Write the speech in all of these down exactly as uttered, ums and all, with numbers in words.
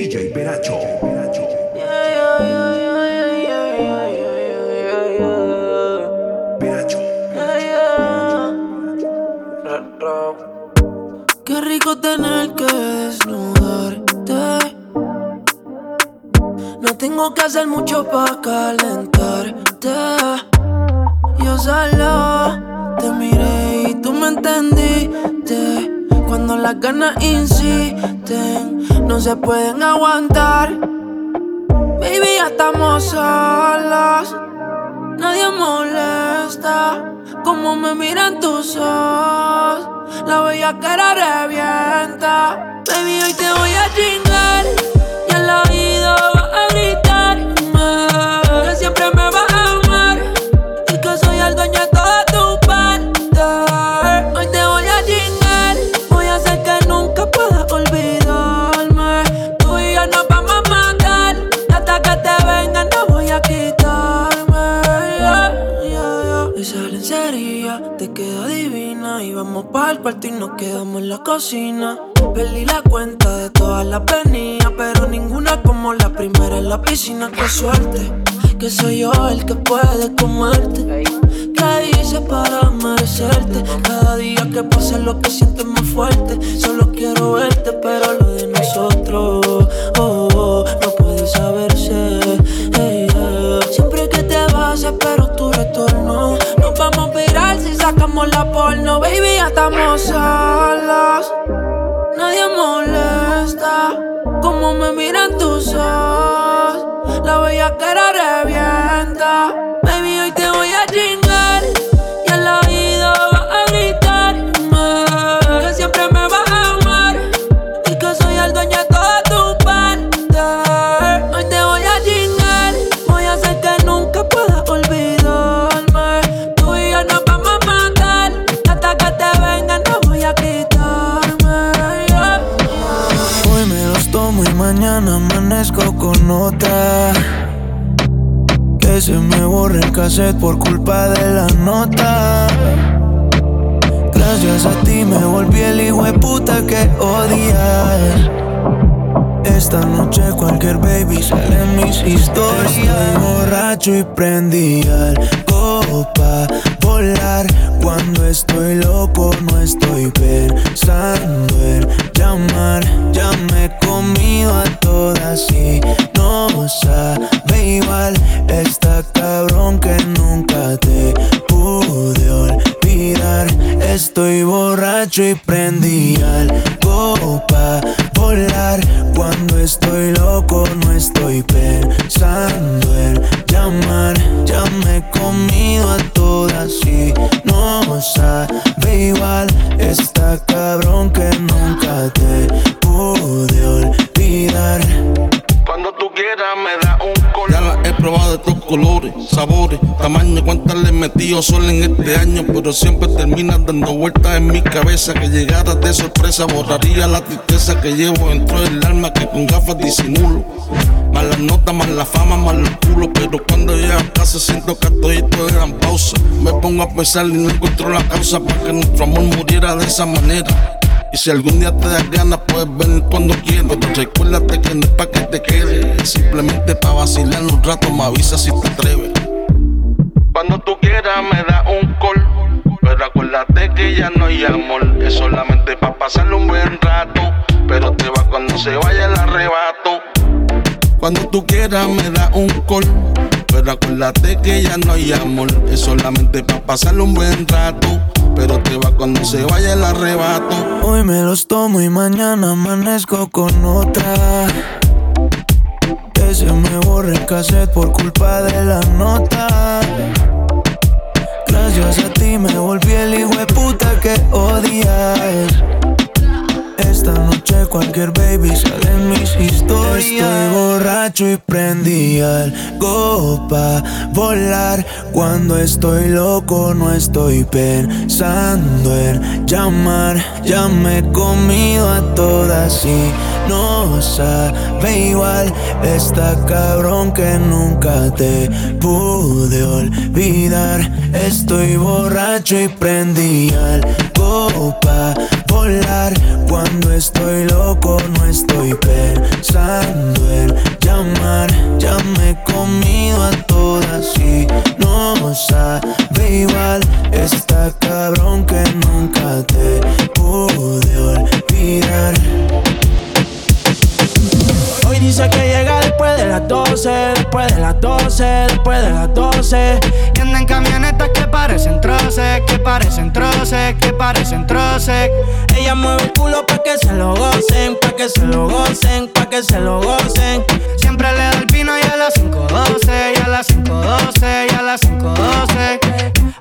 D J Beracho. Beracho. Qué rico tener que desnudarte. No tengo que hacer mucho para calentarte. Yo solo te miré y tú me entendiste. Cuando las ganas insisten, no se pueden aguantar. Baby, ya estamos solos, nadie molesta. Como me miran tus ojos, la bellaquera revienta. Baby, hoy te voy a chingar y al oído vas a gritarme que siempre me vas a amar y que soy el dueño de toda tu parte. Hoy te voy a chingar, sé que nunca puedo olvidarme. Tú y yo nos vamos a matar. Hasta que te vengan no voy a quitarme. Yeah, yeah, yeah. Esa lencería te queda divina. Y vamos pa'l cuarto y nos quedamos en la cocina. Perdí la cuenta de todas las venidas, pero ninguna como la primera en la piscina. Qué suerte que soy yo el que puede comerte. ¿Qué hice para merecerte? Cada día que pasa lo que sientes más fuerte. Solo quiero verte, pero lo de nosotros oh, oh, no puede saberse. Hey, yeah. Siempre que te vas espero tu retorno. Nos vamos a virar si sacamos la porno. Baby, ya estamos solos, nadie molesta. Como me miran tus ojos, la bellaquera revienta. Baby, hoy te voy a chingar y al oído vas a gritarme que siempre me vas a amar y que soy el dueño de toda tu parte. Hoy te voy a chingar, voy a hacer que nunca puedas olvidarme. Tú y yo nos vamos a matar, hasta que te vengan no voy a quitarme. Yeah. Hoy me los tomo y mañana amanezco con otra. Que se me borra el cassette por culpa de la nota. Gracias a ti me volví el hijo de puta que odias. Esta noche cualquier baby sale en mis historias. Estoy borracho y prendí al copa volar. Cuando estoy loco no estoy pensando en llamar. Ya me he comido a todas y no sabe igual. Está cabrón que nunca te pude olvidar. Estoy borracho y prendí algo pa' volar. Cuando estoy loco no estoy pensando en llamar. Ya me he comido a todas y no sabe igual. Está cabrón que nunca te pude olvidar. Cuando tú quieras me da un color. Ya la he probado de todos colores, sabores, tamaño. Cuántas le he metido sol en este año, pero siempre terminas dando vueltas en mi cabeza. Que llegaras de sorpresa borraría la tristeza que llevo dentro del alma, que con gafas disimulo. Más las notas, más la fama, más los culos. Pero cuando llego a casa siento que estoy todo en pausa. Me pongo a pensar y no encuentro la causa para que nuestro amor muriera de esa manera. Y si algún día te das ganas, puedes venir cuando quieras. Recuérdate que no es pa' que te quedes, simplemente pa' vacilar un rato, me avisa si te atreves. Cuando tú quieras me das un call, pero acuérdate que ya no hay amor. Es solamente pa' pasarle un buen rato, pero te va cuando se vaya el arrebato. Cuando tú quieras me das un call, pero acuérdate que ya no hay amor. Es solamente pa' pasarle un buen rato, pero te va cuando se vaya el arrebato. Hoy me los tomo y mañana amanezco con otra. Que se me borra el cassette por culpa de la nota. Gracias a ti me volví el hijo de puta que odias. Esta noche cualquier baby sale en mis historias. Estoy borracho y prendí algo pa' volar. Cuando estoy loco no estoy pensando en llamar. Ya me he comido a todas y no sabe igual. Está cabrón que nunca te pude olvidar. Estoy borracho y prendí algo pa' volar. volar. Cuando estoy loco no estoy pensando en llamar. Ya me he comido a todas y no sabe igual. Está cabrón que nunca te pude olvidar. Hoy dice que llega después de las doce, después de las doce, después de las doce. Y andan camionetas que parecen troces, que parecen troces, que parecen troces. Ella mueve el culo pa' que se lo gocen, pa' que se lo gocen, pa' que se lo gocen. Siempre le da el vino y a las cinco doce, y a las cinco doce, y a las cinco doce.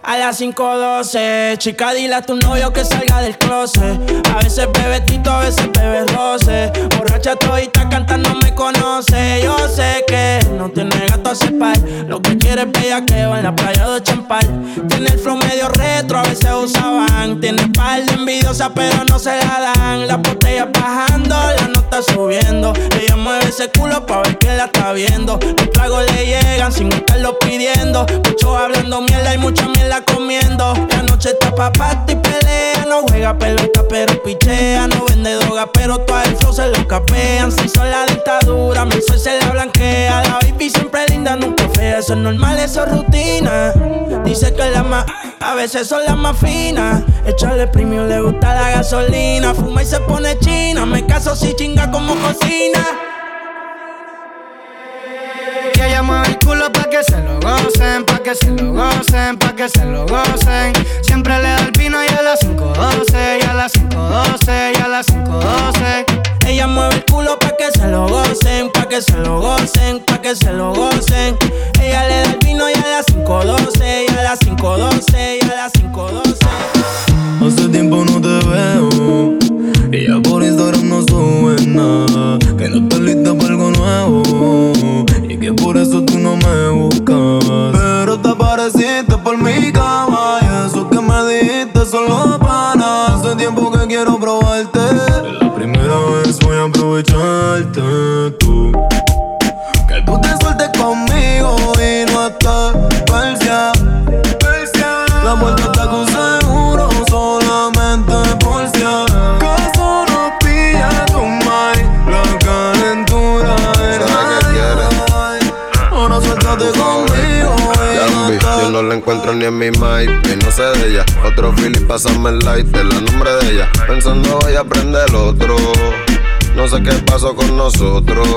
A las cinco doce, chica, dile a tu novio que salga del closet. A veces bebe tito, a veces bebe roce. Borracha todita cantando me conoce. Yo sé que no tiene gato a cepar. Lo que quiere es bellaqueo en la playa de Champal. Tiene el flow medio retro, a veces usaban. Tiene par de envidiosa, pero no se la dan. Las botellas bajando, la nota subiendo. Ella mueve ese culo pa' ver que la está viendo. Los tragos le llegan sin estarlo pidiendo. Muchos hablando mierda y mucha mierda comiendo. La noche está pa' party y pelea. No juega pelota pero pichea. No vende droga pero todo el flow se lo capean. Si son la dictadura, mi sol se la blanquea. La baby siempre linda, nunca fea. Eso es normal, eso es rutina. Dice que las más, a veces son las más finas. Echarle premium, le gusta la gasolina. Fuma y se pone china. Me caso si chinga como cocina. Que ella mueve el culo pa' que se lo gocen, pa' que se lo gocen, pa' que se lo gocen. Siempre le da el vino y a las cinco doce, y a las cinco doce, y a las cinco doce. Ella mueve el culo pa' que se lo gocen, pa' que se lo gocen, pa' que se lo gocen. Ella le da el vino y a las cinco doce, y a las cinco doce, y a las cinco doce. Hace tiempo no te veo. Ella por Instagram no sube nada. Que no está lista para algo nuevo. Y que por eso tú no me buscabas. Pero te apareciste por mi cama. Y eso que me dijiste solo para. Hace tiempo que quiero probarte. La primera vez voy a aprovecharte tú. Que tú te sueltes conmigo y no hasta Persia. La vuelta está con seguro solamente por si acaso nos pilla tu mai. La calentura era ay, ahora suéltate conmigo. Jambi, yo no la encuentro ni en mi mai y no sé de ella. Otro Philly, pásame el light, el nombre de ella. Pensando voy a prender el otro. No sé qué pasó con nosotros.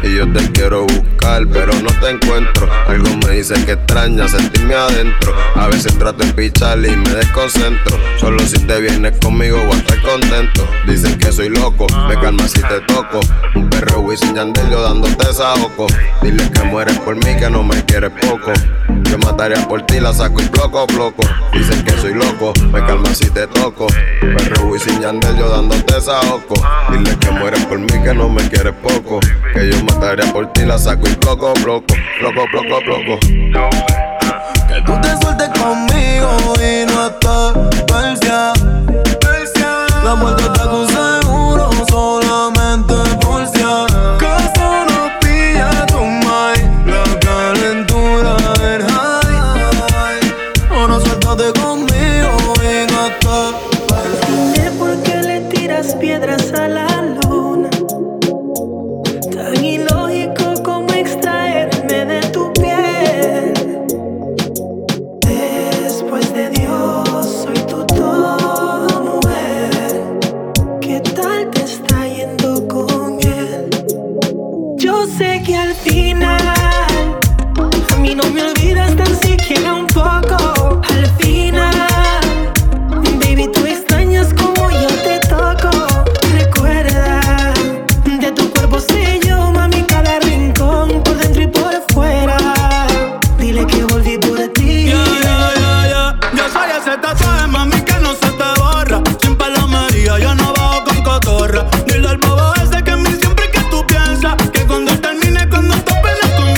Y yo te quiero buscar, pero no te encuentro. Algo me dice que extraña sentirme adentro. A veces trato de pichar y me desconcentro. Solo si te vienes conmigo voy a estar contento. Dicen que soy loco, me calma si te toco. Un perro Wisin y Yandel yo dándote desahogo. Dile que mueres por mí, que no me quieres poco. Yo mataría por ti, la saco y bloco, bloco. Dicen que soy loco, me calma si te toco. Un perro Wisin y Yandel yo dándote desahogo. Dile que mueres por mí, que no me quieres poco. Que yo mataría por ti, la saco y bloco, bloco, bloco, bloco, bloco. Que tú te sueltes conmigo y no hasta Persia. La muerte está con seguro solamente por si acaso nos pilla tu mai. La calentura del high. Ahora suéltate conmigo y no hasta Persia. Dime por qué le tiras piedras a la luna. Tan ilógico como extraerme de tu piel. Después de Dios soy tu todo mujer. ¿Qué tal te está yendo con él? Yo sé que al final a mí no me olvidas tan siquiera un poco. Al final, baby, tú extrañas como yo te toco. Recuerda, de tu cuerpo se dile al bobo ese que en mí siempre que tú piensas que cuando termine, cuando tope la comida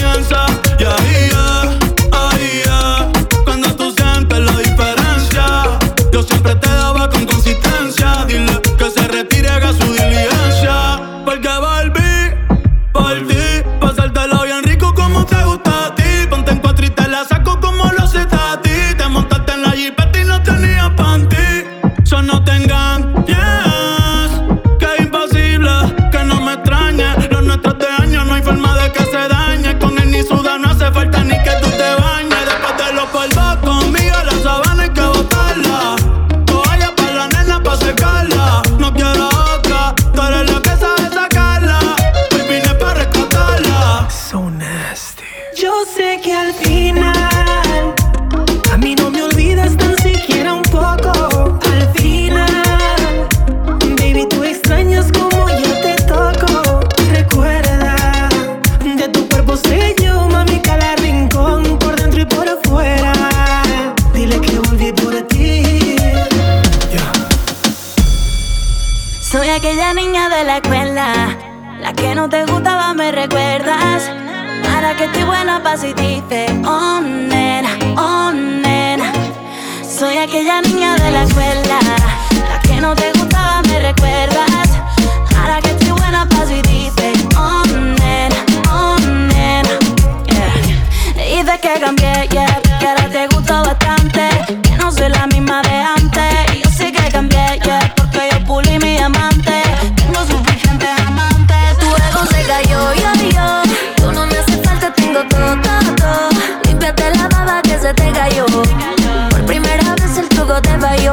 no te gustaba me recuerdas. Para que estoy buena pa' si dices, oh nena, oh nena. Soy aquella niña de la escuela, la que no te gustaba me recuerdas. Para que estoy buena pa' si dices, oh nena, oh nena, yeah. Y de que cambié, yeah, que ahora te gusto bastante, que no soy la misma de antes. Y yo sí que cambié, yeah, porque yo pulí mi amante. Tengo suficientes amantes. Tu ego se cayó, yo, yo. Tú no me haces falta, tengo todo, todo, todo. Límpiate la baba que se te cayó. Por primera vez el truco te falló.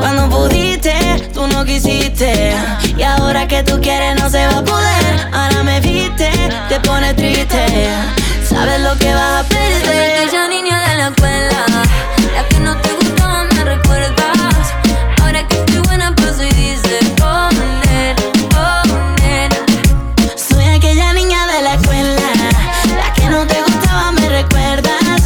Cuando pudiste, tú no quisiste. Y ahora que tú quieres no se va a poder. Ahora me viste, te pones triste. Sabes lo que vas a perder. Soy aquella niña de la escuela, la que no te gustaba me recuerdas. Ahora que estoy buena pues hoy dice, oh nena, oh nena. Soy aquella niña de la escuela, la que no te gustaba me recuerdas.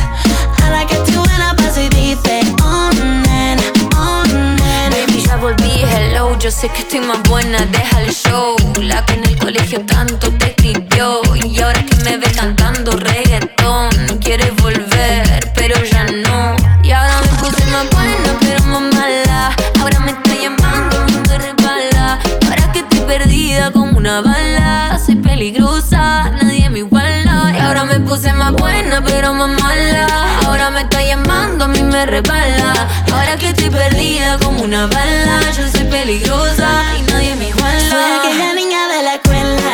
Ahora que estoy buena pues hoy dice, oh nena, oh nena. Baby ya volví, hello, yo sé que estoy más buena, deja el show. La que en el colegio tanto te escribió y ahora que me ve cantando reggaetón quiere volver, pero ya no. Y ahora me puse más buena, pero más mala. Ahora me está llamando, no te resbala. Ahora que estoy perdida como una bala. Soy peligrosa, nadie me iguala. Y ahora me puse más buena, pero más mala. Ahora me está llamando, a mí me resbala. Ahora que estoy perdida como una bala. Yo soy peligrosa y nadie me iguala. Soy aquella niña de la escuela,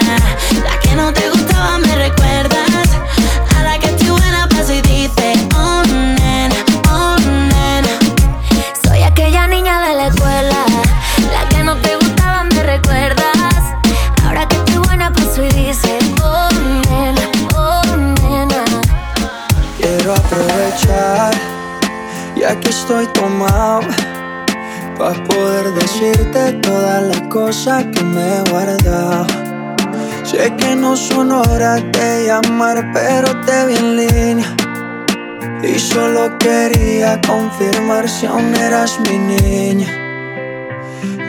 la que no te gustaba me recuerdas. A la que estoy buena paso y dice, oh nena, oh nena. Soy aquella niña de la escuela, la que no te gustaba me recuerdas. Ahora que estoy buena paso y dice, oh nena, oh nena. Quiero aprovechar, ya que estoy tomado, pa' poder decirte todas las cosas que me he guardado. Sé que no son horas de llamar, pero te vi en línea y solo quería confirmar si aún eras mi niña.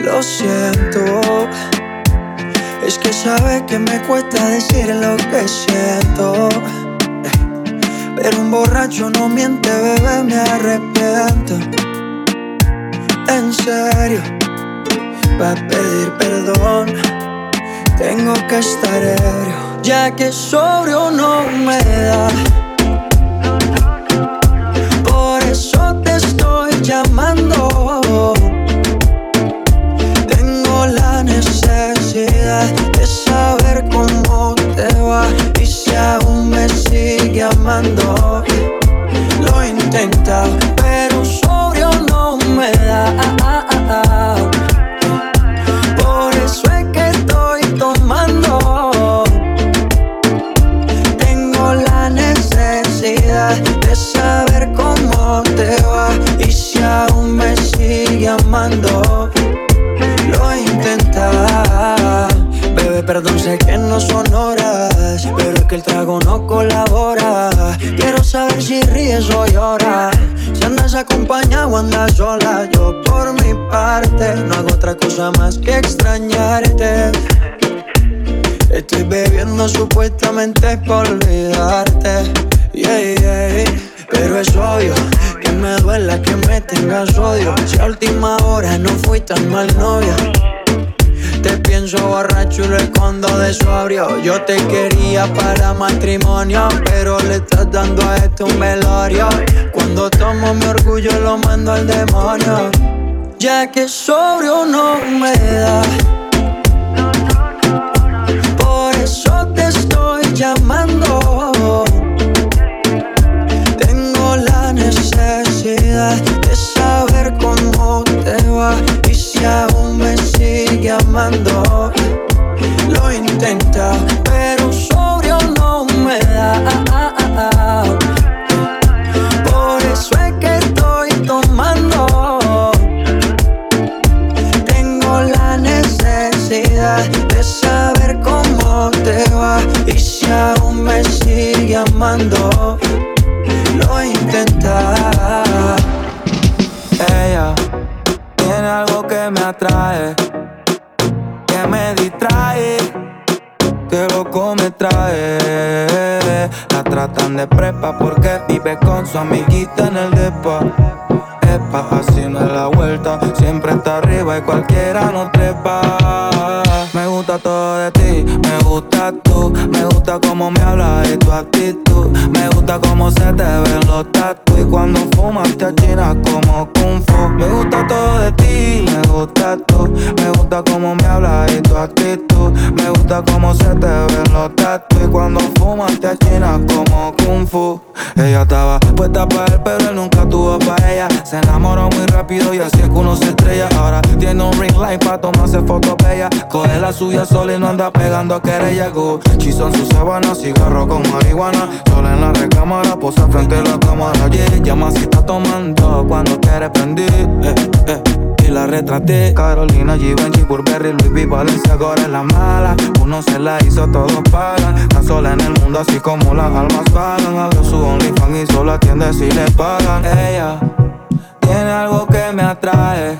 Lo siento, es que sabes que me cuesta decir lo que siento, pero un borracho no miente, bebé, me arrepiento. En serio, va a pedir perdón, tengo que estar ebrio, ya que sobrio no me da. Por eso te estoy llamando, tengo la necesidad de saber cómo te va y si aún me sigue amando. Lo he intentado, pero sobrio no me da. Por eso es que estoy tomando. Tengo la necesidad de saber cómo te va y si aún me sigue amando. Lo he intentado, bebé, perdón, sé que no son horas, pero es que el trago no colabora. Quiero saber si ríes o lloras, si andas acompañada o andas sola. Yo por mi parte no hago otra cosa más que extrañarte. Estoy bebiendo supuestamente por olvidarte, yeah, yeah. Pero es obvio que me duela que me tengas odio. Si a última hora no fui tan mal novia, te pienso borracho y lo escondo de sobrio. Yo te quería para matrimonio, pero le estás dando a esto un velorio. Cuando tomo mi orgullo lo mando al demonio, ya que sobrio no me da. Por eso te estoy llamando, tengo la necesidad de saber cómo te va y si aún me sigue amando. Lo intenta, pero sobrio no me da. Por eso es que estoy tomando, tengo la necesidad de saber cómo te va y si aún me sigue amando. Lo intenta. Ella tiene algo que me atrae, que me distrae. loco me trae. La tratan de prepa porque vive con su amiguita en el depa. Epa, así no es la vuelta, siempre está arriba y cualquiera no trepa. Me gusta todo de ti, me gusta tú, me gusta cómo me hablas y tu actitud. Me gusta cómo se te ven los tatu y cuando fumas te achinas como Kung Fu. Me gusta todo de ti, me gusta tú, me gusta cómo me hablas y tu actitud. Me gusta cómo se te ven los tatu y cuando fumas te achinas como Kung Fu. Ella estaba puesta para él pero él nunca tuvo para ella. Se enamoró muy rápido y así es que uno se estrella. Ahora tiene un ring light pa' tomarse fotos bellas. Coge la suya sola y no anda pegando querella. Gucci son sus sábanas, cigarro con marihuana. Sola en la recámara, posa frente a la cámara. Yeah, llama si está tomando cuando quiere prender. Eh, eh. La retraté, Carolina, Givenchy, Burberry, Luis V, Valenciaga, ahora es la mala. Uno se la hizo, todos pagan. Está sola en el mundo, así como las almas pagan. Abrió su OnlyFans y solo atiende si le pagan. Ella tiene algo que me atrae,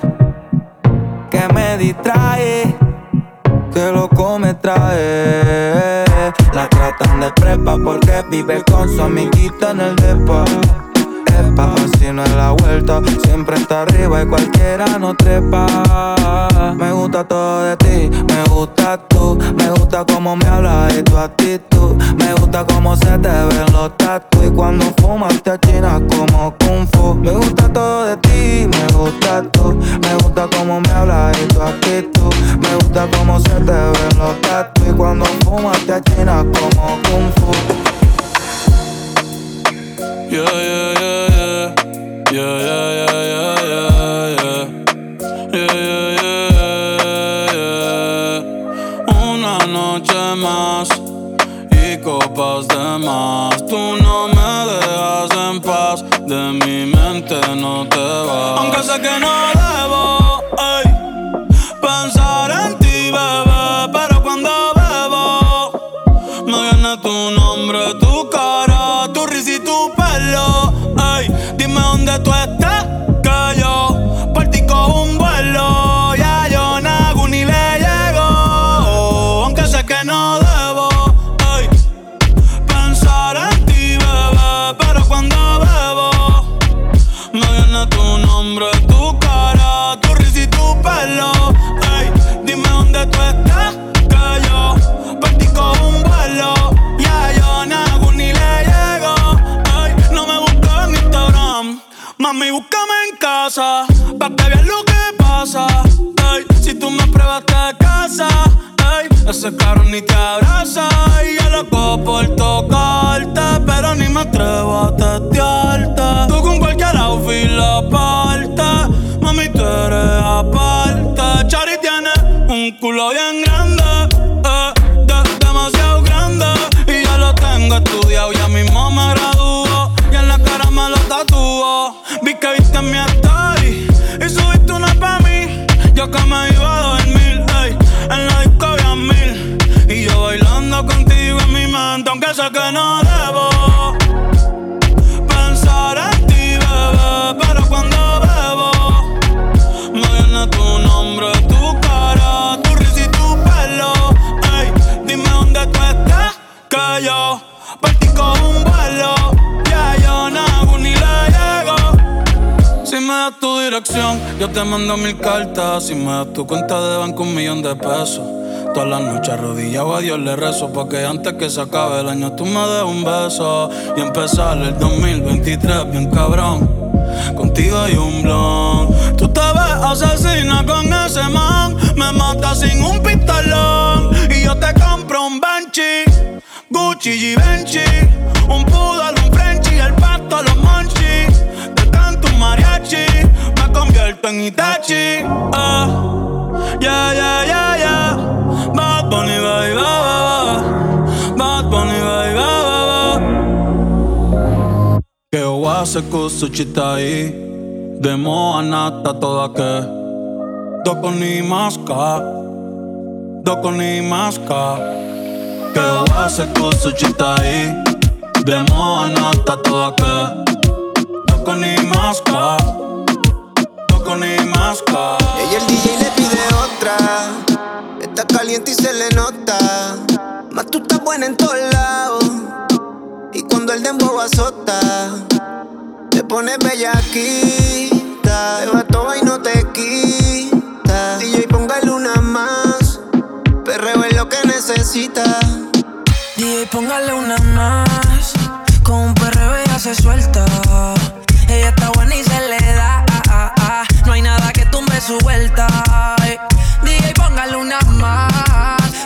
que me distrae, que loco me trae. La tratan de prepa porque vive con su amiguita en el depa. Epa, así no es la vuelta, siempre está arriba y cualquiera no trepa. Me gusta todo de ti, me gusta tú, me gusta cómo me hablas y tu actitud. Me gusta cómo se te ven los tatu y cuando fumas te achinas como Kung Fu. Me gusta todo de ti, me gusta tú, me gusta cómo me hablas y tu actitud. Me gusta cómo se te ven los tatu y cuando fumas te achinas como Kung Fu. Yeah, yeah, yeah, yeah. Yeah, yeah, yeah, yeah, yeah, yeah. Yeah, yeah, yeah, yeah. Una noche más y copas de más. Tú no me dejas en paz, de mi mente no te vas. Aunque sé que no debo, ey, pensar en ti, bebé, pero cuando bebo me viene tu nombre, tu cara, tu risa y tu pelo. Ey, dime dónde tú estás, que yo partí con un vuelo. Ya yo nago ni le llego, aunque sé que no debo, ey, pensar en ti, bebé, pero cuando bebo me viene tu nombre, tu cara, tu risa y tu pelo. Ey, dime dónde tú estás, que yo partí con un vuelo. Ya yo nago ni le llego. Mami, búscame en casa, pa' que veas lo que pasa. Ey, si tú me pruebas te casas. Ey, ese carro ni te abraza. Y yo loco por tocarte, pero ni me atrevo a testearte. Tú con cualquier outfit la parte, mami, tú eres aparte. Chari tiene un culo bien grande, eh, de- demasiado grande. Y yo lo tengo estudiado, ya mismo me gradúo. Y en la cara me lo tatúo. Vi que viste mi story y subiste una pa' mí. Yo que me iba a dormir, ey, en la disco había mil. Y yo bailando contigo en mi mente, aunque sé que no debo pensar en ti, bebé, pero cuando bebo me viene tu nombre, tu cara, tu risa y tu pelo. Ey, dime dónde tú estás, que yo partí con un vuelo. Ya yo nago ni le llego. Si me das tu dirección, yo te mando mil cartas. Si me das tu cuenta de banco, un millón de pesos. Todas las noches arrodillado a Dios le rezo, porque antes que se acabe el año tú me des un beso. Y empezar el dos mil veintitrés bien cabrón, contigo hay un blon. Tú te ves asesina con ese man, me matas sin un pistolón. Y yo te compro un Benchy, Gucci, Givenchy, un poodle, un Frenchie, el pasto, los monchis. Te canto un mariachi, me convierto en Itachi. Oh, yeah, yeah, yeah, yeah. Bad Bunny, baby, baby, Bad Bunny, baby, baby, baby. Que o hace cosa chita ahí, de moa nata toda que. Doko ni maska, doko ni maska. Que o hace con su chita ahí, de moda nata toda que. Toco ni masca, toco ni masca. Ella el D J le pide otra, está caliente y se le nota. Más tú estás buena en todos lados. Y cuando el dembow azota, te pones bellaquita. Te va toa y no te quita. D J, póngale una más. Perreo es lo que necesita. D J, póngale una más. Con un perreo ella se suelta. Ella está buena y se le da. No hay nada que tumbe su vuelta. D J, póngale una más.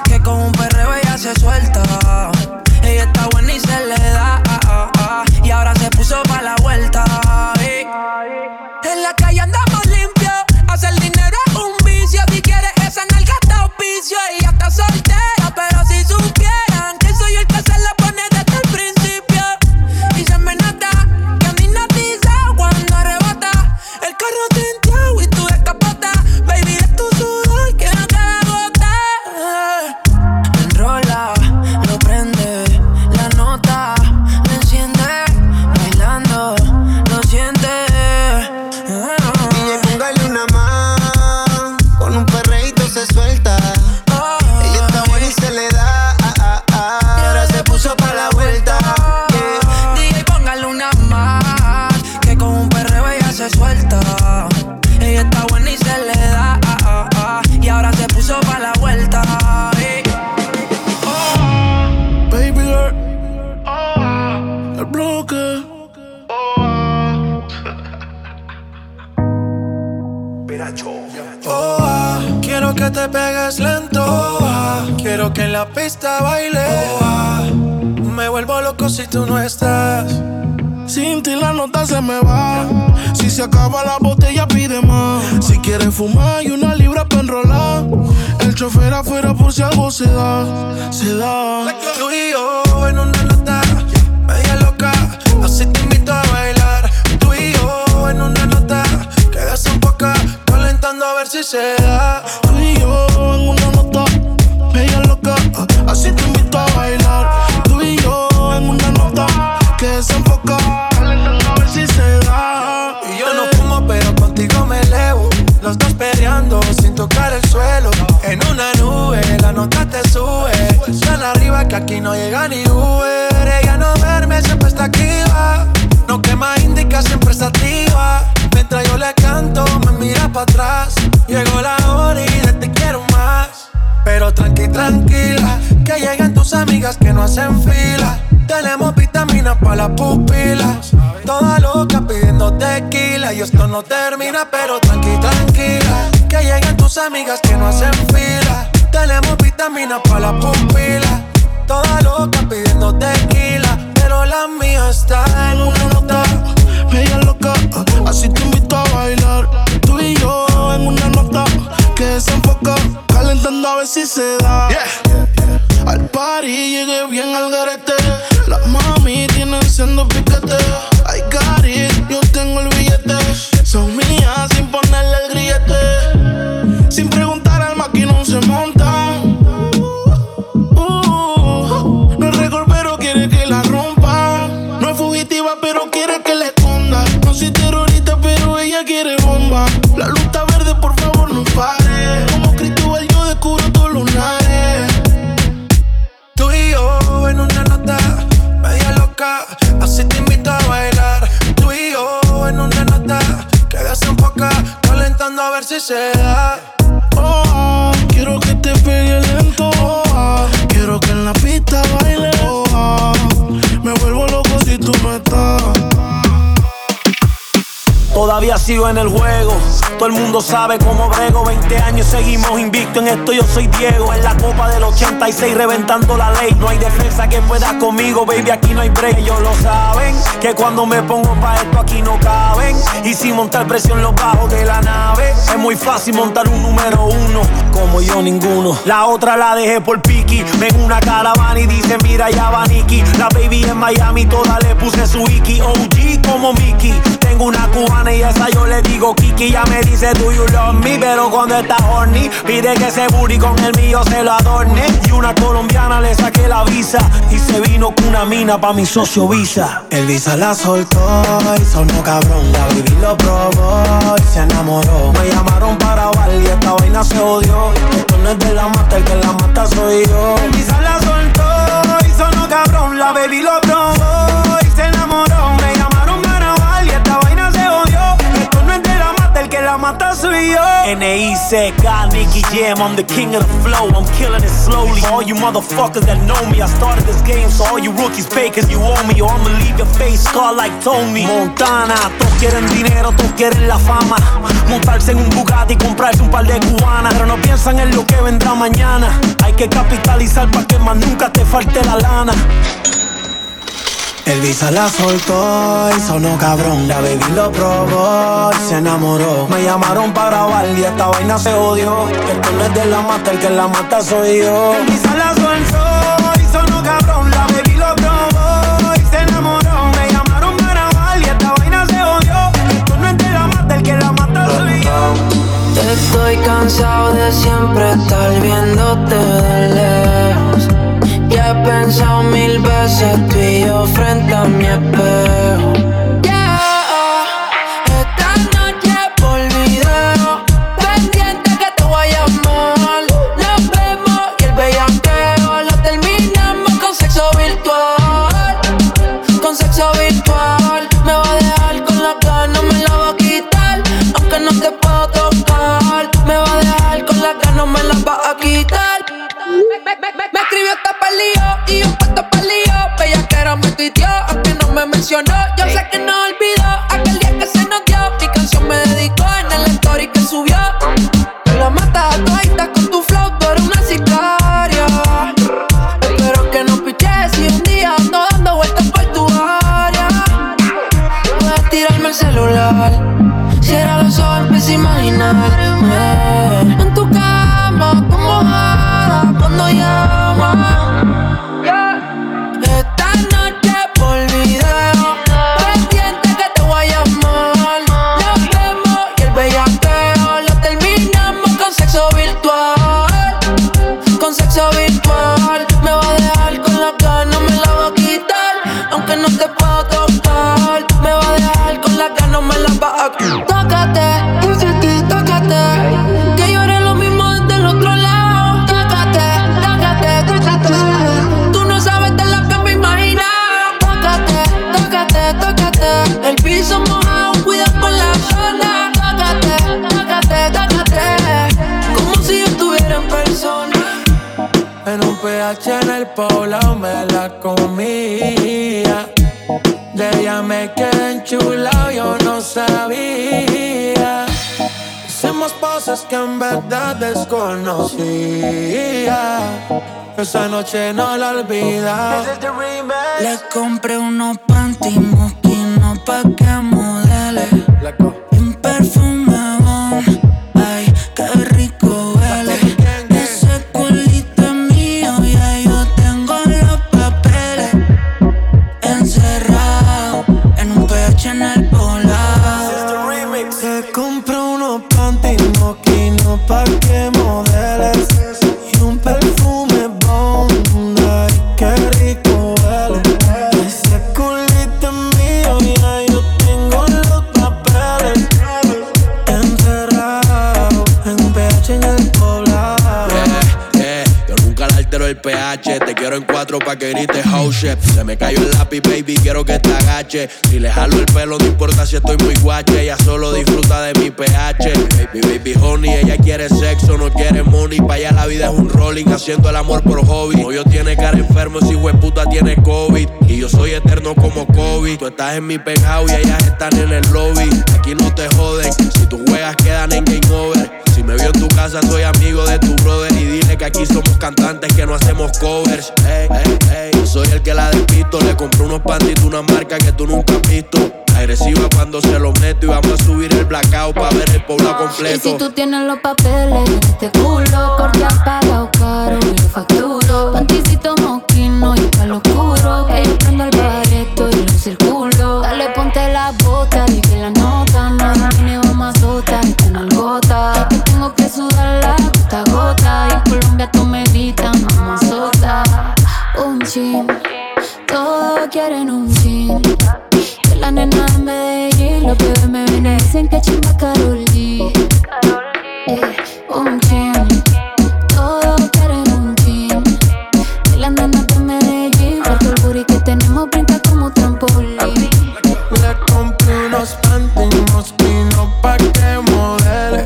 Que con un perreo ella se suelta. Ella está buena y se le da. Y ahora se puso pa' la vuelta. En la calle andamos limpio. Hacer dinero es un vicio. Si quieres esa nalga está auspicio. Ella está soltera, pero si supieran que soy el que se la pone desde el principio. Y se me nota que a mí no pisa cuando arrebata. El carro tinteado y tú descapota. Baby, es tu sudor que no te agota. Enrola, lo prende, la nota, la enciende. Bailando, lo siente. D J, póngale una más. Con un perreíto se suelta. Oh, ella está buena y se le da. Ah, ah, ah. Y ahora se puso pa' la vuelta. Yeah. D J, póngale una más. Que con un perreo ella se suelta. Ella está buena y se le da. Ah, ah, ah. Y ahora se puso pa' la vuelta. Eh. Oh, baby girl. Oh, el bloque. Oh, ah, quiero que te pegues lento. Oh, ah, quiero que en la pista baile. Oh, ah, me vuelvo loco si tú no estás. Sin ti la nota se me va. Si se acaba la botella pide más. Si quieres fumar hay una libra pa' enrolar. El chofer afuera por si algo se da. Se da. Tú y yo en una nota media loca. Así te invito a bailar. Tú y yo en una nota. Quedas un poco calentando a ver si se da. Tú y yo en una nota media loca. Así te invito a bailar. Tú y yo en una nota. Quedas un poco calentando a ver si se da. Y yo no fumo pero contigo me elevo. Los dos peleando sin tocar el suelo. En una nube la nota te sube. Tan arriba que aquí no llega ni Uber. Ella no duerme, siempre está activa. No quema indica, siempre está activa. Mientras yo le canto, me mira para atrás. Llegó la hora y de te quiero más. Pero tranqui, tranquila, que llegan tus amigas que no hacen fila. Tenemos vitaminas para las pupilas. Toda loca pidiendo tequila. Y esto no termina, pero tranqui, tranquila, que llegan tus amigas que no hacen fila. Tenemos vitaminas para las pupilas. Toda loca pidiendo tequila. Pero la mía está en una nota, bella loca. Así te invito a bailar. Tú y yo en una nota que se enfoca, calentando a ver si se da. Yeah. Al party llegué bien al garete. Las mami tienen siendo piquete. I got it, yo tengo el billete. Son mías sin ponerle el grillete. Sin preguntar al maquinón se monta. Uh, uh, no es récord pero quiere que la rompa. No es fugitiva pero quiere que la esconda. No soy terrorista pero ella quiere bomba. La luz está verde, por favor no pare. Como Cristóbal yo descubro todos los nares. Tú y yo en una nota media loca. Así te invito a bailar. Tú y yo en una nota. Quedas un poco calentando a ver si se da. Oh, ah, quiero que te pegue lento. Oh, ah, quiero que en la pista baile. Oh, ah, me vuelvo loco si tú no estás. Todavía sigo en el juego, todo el mundo sabe cómo brego. veinte años seguimos invicto en esto, yo soy Diego. En la copa del ochenta y seis reventando la ley. No hay defensa que pueda conmigo, baby, aquí no hay break. Ellos lo saben, que cuando me pongo pa' esto aquí no caben. Y sin montar presión los bajos de la nave. Es muy fácil montar un número uno, como yo ninguno. La otra la dejé por Piki, ven una caravana y dice mira ya va Nicky. La baby en Miami, toda le puse su Iki. O G como Mickey, tengo una cubana y esa yo le digo Kiki, ya me dice do you love me. Pero cuando está horny pide que ese booty con el mío se lo adorne. Y una colombiana le saqué la visa y se vino con una mina pa' mi socio Visa. El Visa la soltó y sonó cabrón. La baby lo probó y se enamoró. Me llamaron para bar y esta vaina se odió. Esto no es de la mata, el que la mata soy yo. El Visa la soltó Studio. And they said, God, Nicky Jam, I'm the king of the flow. I'm killing it slowly. All you motherfuckers that know me, I started this game, so all you rookies, fakers, you owe me, or I'ma leave your face scarred like Tony Montana. Todos quieren dinero, todos quieren la fama. Montarse en un Bugatti y comprarse un par de cubanas. Pero no piensan en lo que vendrá mañana. Hay que capitalizar para que más nunca te falte la lana. El visa la soltó y sonó cabrón. La baby lo probó y se enamoró. Me llamaron para grabar y esta vaina se odió. Esto no es de la mata, el que la mata soy yo. El visa la soltó y sonó cabrón. La baby lo probó y se enamoró. Me llamaron para grabar y esta vaina se odió. Esto no es de la mata, el que la mata soy yo. Estoy cansado de siempre estar viéndote de lejos. Ya he pensado mil veces tú y yo frente a mi espejo. Yeah, esta noche por video, pendiente que te voy a llamar. Nos vemos y el bellaqueo lo terminamos con sexo virtual. Con sexo virtual, me va a dejar con la ganas, me la va a quitar. Aunque no te puedo tocar, me va a dejar con la ganas, me la va a quitar. Me escribió esta palío y un puesto palío. Bellaquera me tuiteó, aunque no me mencionó. Yo hey. sé que no olvidó aquel día que se nos dio. Mi canción me dedicó en el story que subió. Tú la matas a todita con tu flow, tú eres una sicaria. Espero que no piches si un día ando dando vueltas por tu área. Puedes tirarme el celular, cierra los ojos, empiezo a imaginarme en tu cama como cuando llama. Yeah. Esta noche por video, pendiente que te voy a llamar. Nos vemos y el bellaqueo lo terminamos con sexo virtual. Con sexo virtual, me va a dejar con la ganas, me la va a quitar. Aunque no te puedo tocar, me va a dejar con la ganas, me la va a quitar. Tócate, insistí, tócate. Que yo haré lo mismo desde el otro lado. Tú no sabes de lo que me imaginas. Tócate, tócate, tócate. El piso mojado, cuida con la zona. Tócate, tócate, tócate. Como si yo estuviera en persona. En un P H en el poblado me la comía. De ella me quedé enchulado, yo no sabía. Hicimos cosas que en verdad desconocía. Esa noche no la olvida. Le compré unos panty mosquinos pa' que modele. Y un perfume bon, ay, qué rico huele. Ese culito es mío, ya yo tengo los papeles. Encerrado en un P H en el poblado. Le compré unos panty mosquinos pa' que modele. Y un perfume. P H, te quiero en cuatro pa' que grites house shit. Se me cayó el lápiz, baby, quiero que te agache. Si le jalo el pelo, no importa si estoy muy guache. Ella solo disfruta de mi P H. Mi baby, baby honey, ella quiere sexo, no quiere money. Pa' allá la vida es un rolling, haciendo el amor por hobby. Como yo tiene cara enfermo, ese hueputa tiene COVID. Y yo soy eterno como Kobe. Tú estás en mi penthouse y ellas están en el lobby. Aquí no te joden, si tus juegas quedan en game over. Si me vio en tu casa, soy amigo de tu brother. Y dile que aquí somos cantantes que no hacemos covers. Ey, ey, ey. Yo soy el que la despisto. Le compré unos pantitos, una marca que tú nunca has visto. Agresiva cuando se los meto. Y vamos a subir el blackout pa' ver el poblado completo. Y si tú tienes los papeles, este culo. Corte apagado, caro, yo facturo. Panticito mosquino y pa' lo oscuro. Que yo prendo el bareto y lo circulo. Dale, ponte la bota, di que la nota. Nadie tiene goma sota, está en algota. Tengo que sudarla gota a gota. Y en Colombia tú me gritas, mamá sota. Un chin, todos quieren un chin. De la nena de Medellín, los bebés me vienen, dicen que chimba Karol G. Eh, un chin, todos quieren un chin. De la nena de Medellín, porque el booty que tenemos brinca como trampolín. Le compré unos panty, unos pinos pa' que modele.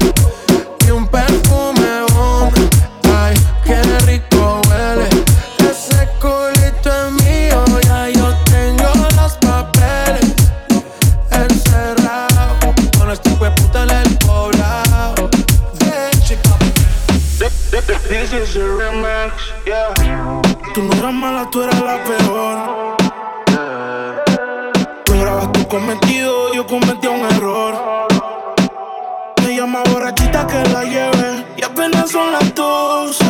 tú no eras mala, tú eras la peor. Tú grabas tu cometido, yo cometí un error. Me llama borrachita que la lleve y apenas son las doce.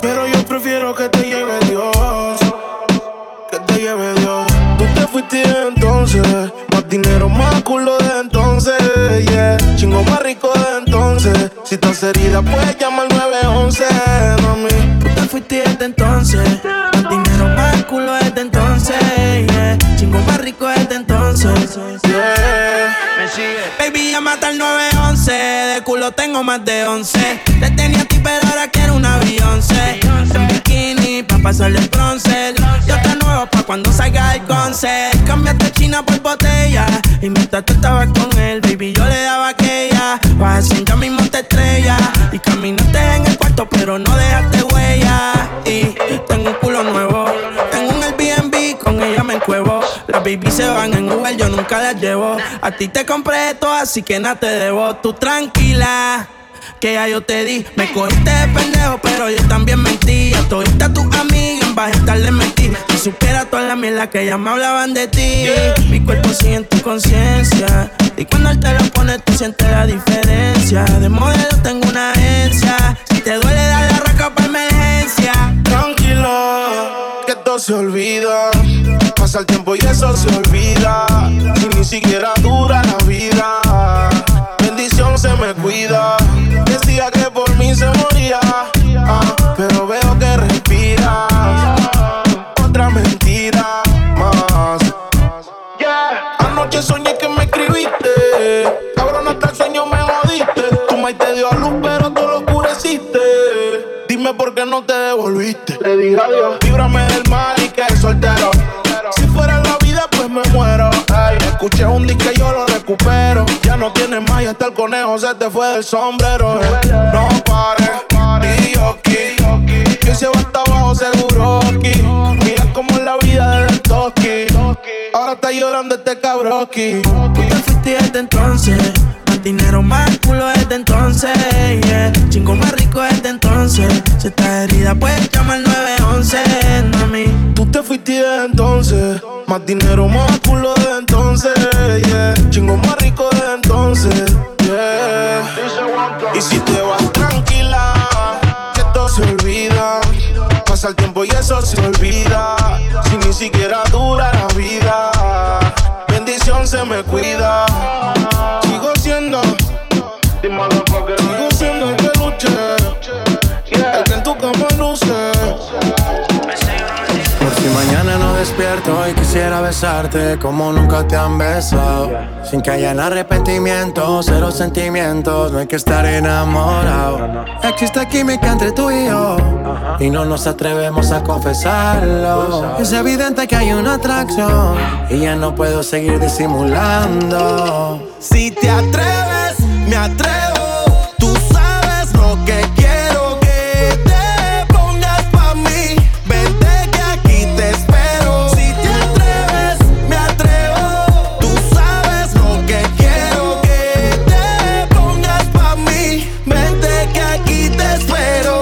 Pero yo prefiero que te lleve Dios, que te lleve Dios. Tú te fuiste entonces, más dinero, más culo de entonces, yeah. Chingo más rico de entonces, si estás herida puedes llamar nueve once, mami. Tú te fuiste desde entonces, más dinero, más culo desde entonces, yeah. Chingo más rico desde entonces, yeah. Baby, ya mata el nueve once, de culo tengo más de once. Te tenía a ti, pero ahora quiero un avión. En bikini, pa' pasarle el bronce. Yo te nuevo pa' cuando salga el concert. Cambiaste china por botella y mientras tú estabas con él, baby, yo le daba aquella. Vas sin ya mismo te estrella y caminaste en el cuarto, pero no dejaste huella. Y tengo un culo nuevo, tengo un Airbnb, con ella me encuevo. Las baby se van en Uber, yo nunca las llevo. A ti te compré esto, así que nada te debo. Tú tranquila, que ya yo te di. Me cogiste de pendejo, pero yo también mentí. A todas tus amigas en bajita le mentí. Si supiera toda la mierda que ya me hablaban de ti, yeah. Mi cuerpo sigue en tu conciencia y cuando él te lo pone tú sientes la diferencia. De modelo tengo una agencia, si te duele dar la raca pa' emergencia. Tranquilo, que todo se olvida. Pasa el tiempo y eso se olvida y ni siquiera dura la vida. Bendición se me cuida. Decía que por mí se moría, ah, pero veo que respira. Otra mentira más. Yeah. Anoche soñé que me escribiste, cabrón, hasta el sueño me jodiste. Tu maíz te dio a luz, pero tú lo oscureciste. Dime por qué no te devolviste. Le dije adiós. Líbrame del mal y que el soltero. Si fuera la vida, pues me muero. Ay, escuché un disco y yo lo recupero. Ya no tienes más y hasta el conejo se te fue del sombrero. Eh. No pares, ni yoki. Que se va hasta abajo seguro aquí. Mira cómo es la vida del toki. Ahora está llorando este cabroqui. Tú te fuiste desde entonces. Más dinero, más culo desde entonces, yeah. Chingo más rico desde entonces. Si estás herida, pues llama al nueve once, mami. Tú te fuiste desde entonces. Más dinero, más culo desde entonces, yeah. Chingo más rico desde entonces, yeah. Y si te vas tranquila, que todo se olvida. Pasa el tiempo y eso se olvida. Si ni siquiera dura la vida. Bendición se me cuida. Sigo siendo el peluche, yeah. El que en tu cama luce. Por si mañana no despierto y quisiera besarte como nunca te han besado, yeah. Sin que hayan arrepentimiento, cero sentimientos, no hay que estar enamorado, no, no, no. Existe química entre tú y yo, uh-huh. Y no nos atrevemos a confesarlo. Es evidente que hay una atracción y ya no puedo seguir disimulando. Si te atreves, me atrevo. Tú sabes lo que quiero. Que te pongas pa' mí. Vente que aquí te espero. Si te atreves, me atrevo. Tú sabes lo que quiero. Que te pongas pa' mí. Vente que aquí te espero.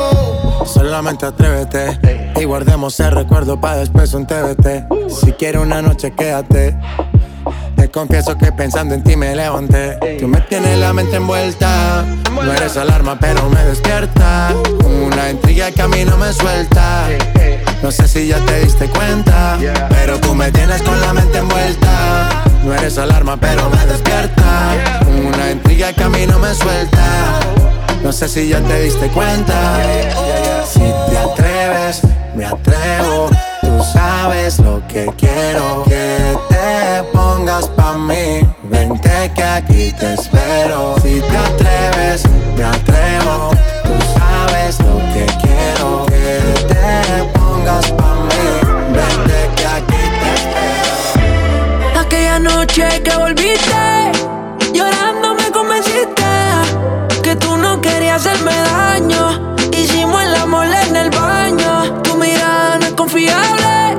Solamente atrévete, okay. Y guardemos el recuerdo pa' después un T B T, uh. Si quieres una noche quédate. Te confieso que pensando en ti me levanté. Ey. Tú me tienes la mente envuelta. No eres alarma pero me despierta. uh. Una intriga que a mí no me suelta. Ey, ey. No sé si ya te diste cuenta, yeah. Pero tú me tienes con la mente envuelta. No eres alarma pero me despierta, yeah. Una intriga que a mí no me suelta. No sé si ya te diste cuenta, yeah, yeah, yeah. Si te atreves, me atrevo. Tú sabes lo que quiero. Que te pongas pa' mí. Vente que aquí te espero. Si te atreves, me atrevo. Tú sabes lo que quiero. Que te pongas pa' mí. Vente que aquí te espero. Aquella noche que volviste, llorando me convenciste que tú no querías hacerme daño. Hicimos el amor en el baño. Tu mirada no es confiable,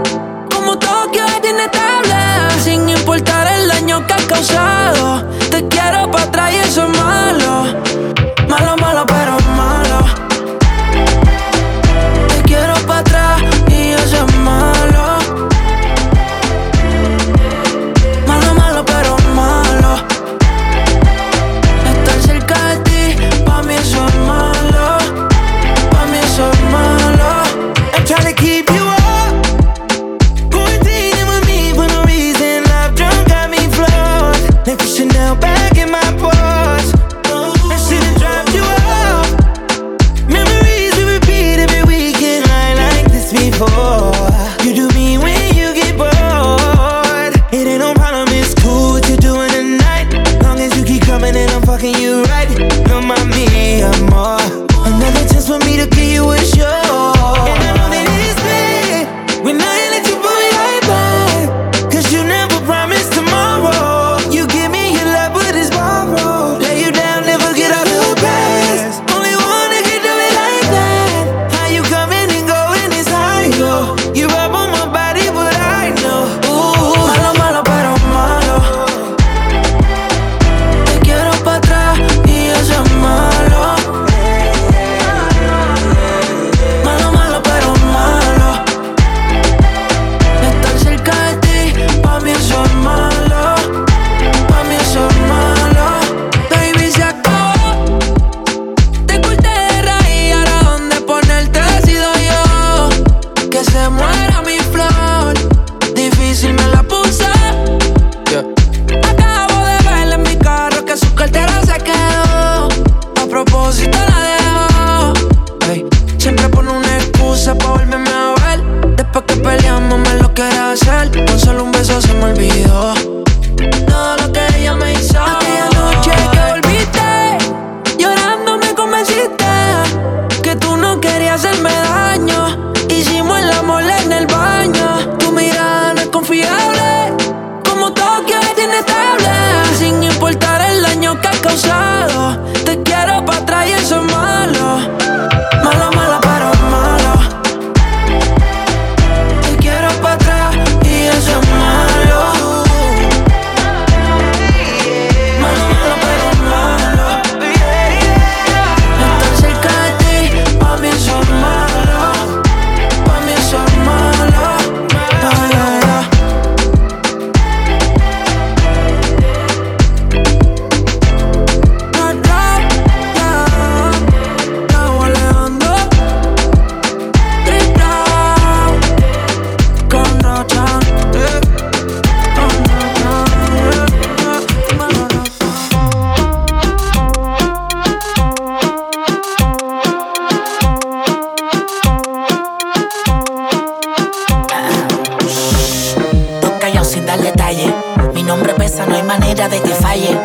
como Tokio es inestable. Sin importar el daño que has causado, te quiero pa' atrás y eso es malo. cabeza pa' volverme a ver. Después que peleamos me lo quiere hacer. Con solo un beso se me olvidó todo lo que ella me hizo. Aquella noche que volviste, llorando me convenciste que tú no querías hacerme daño. Hicimos el amor en el baño. Tu mirada no es confiable, como Tokio es inestable. Sin importar el daño que has causado, te quiero pa' atrás y eso es malo. Malo, malo, pero malo. Te quiero pa' atrás y eso es malo. Malo, malo, pero malo. Estar cerca de ti, pa' mí eso es malo. Pa' mí eso es malo. Ay, ay, ay. No, no, no. Estaba alejando. Tristao. Con Rocha. Eh. Con Rocha. Eh. Malo, no. Dos callados sin dar detalle. Mi nombre pesa, no hay manera de que falle.